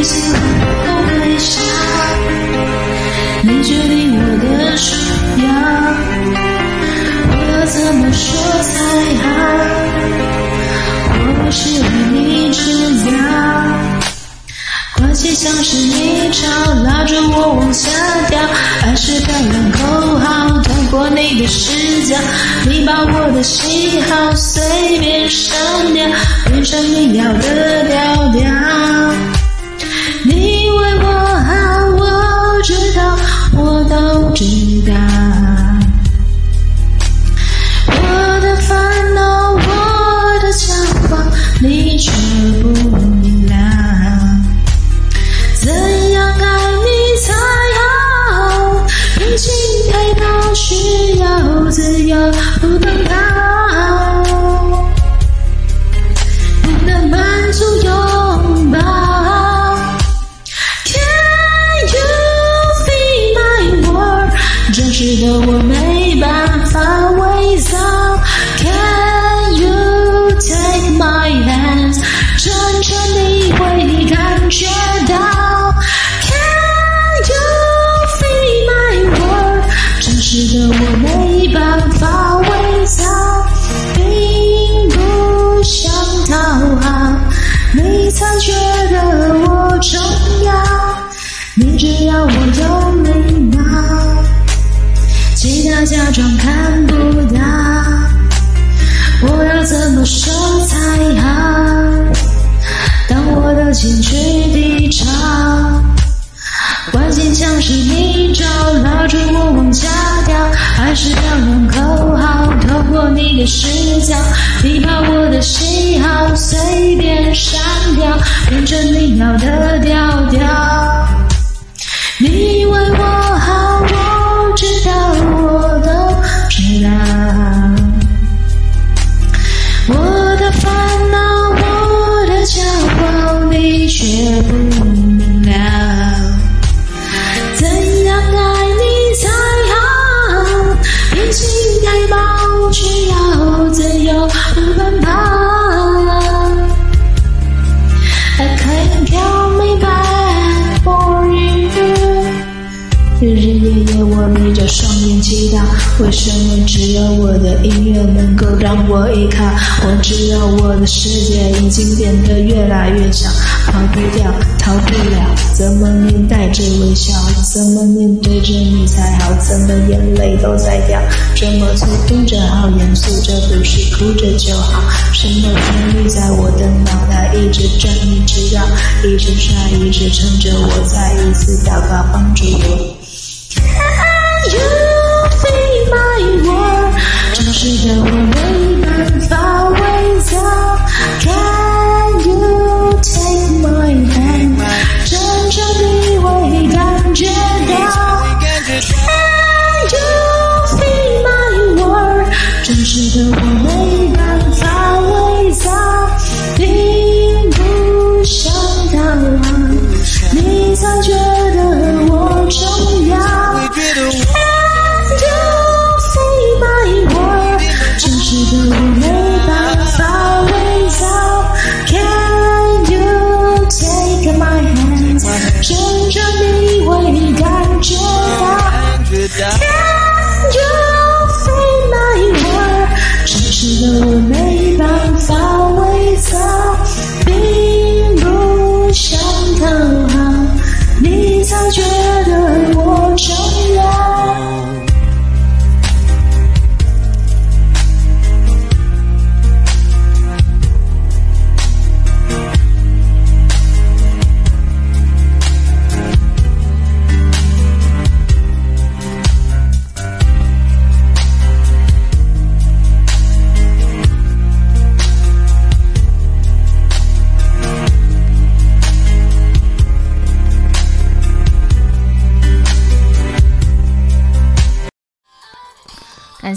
一次都会傻，你决定我的输赢，我要怎么说才好？我不是为你制造，关系像是一潮拉着我往下掉，爱是漂亮口号，透过你的视角，你把我的喜好随便删掉，变成你要的调调。知道我的烦恼，我的想法，你却不明了。怎样爱你才好？平静开导需要自由，不能逃，不能满足拥抱。真实的我没办法伪造 ，Can you take my hands？ 真诚你会感觉到 ，Can you feel my world？ 真实的我没办法伪造，并不想讨好，你才觉得我重要，你只要我有礼貌。其他假装看不到，我要怎么说才好？当我的情绪低潮，关心像是泥沼，拉住我往下掉，还是漂亮口号，透过你的视角，你把我的喜好随便删掉，变成你要的调调。你为我好，我知道。我的烦恼，我的骄傲，你却不明了。怎样爱你才好？平静太忙，需要自由不奔跑。I can't get me back for you。日日夜夜，我眯着双眼祈祷。为什么只有我的音乐能够让我依靠？我知道我的世界已经变得越来越小，逃不了，怎么面带着微笑，怎么面对着你才好，怎么眼泪都在掉，这么粗读着好严肃，这不是哭着就好。什么频率在我的脑袋一直转，你知道，一直刷，一直撑着我，再一次祷告帮助我。真实的我没办法伪造 ，Can you take my hand？ 真正你会感觉到 ，Can you feel my world？ 真实的我没办法伪造，并不想逃亡，你才觉得我重要。Can you feel my world？ 真实的我没办法伪造，并不想讨好，你才觉得我重要。感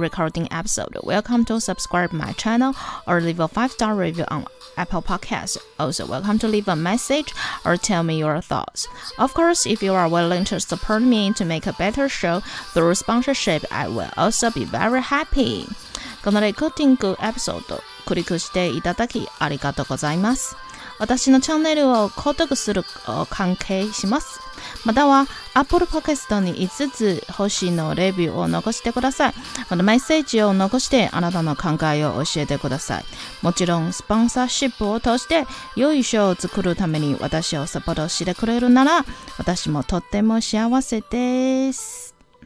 recording episode. Welcome to subscribe my channel or leave a 5-star review on Apple Podcasts. Also, welcome to leave a message or tell me your thoughts. Of course, if you are willing to support me to make a better show through sponsorship, I will also be very happy. このレコーディングエピソードをクリックしていただきありがとうございます。私のチャンネルを購読するを関係します。または Apple Podcast に5つ星のレビューを残してください。またメッセージを残してあなたの考えを教えてください。もちろんスポンサーシップを通して良い賞を作るために私をサポートしてくれるなら私もとっても幸せです。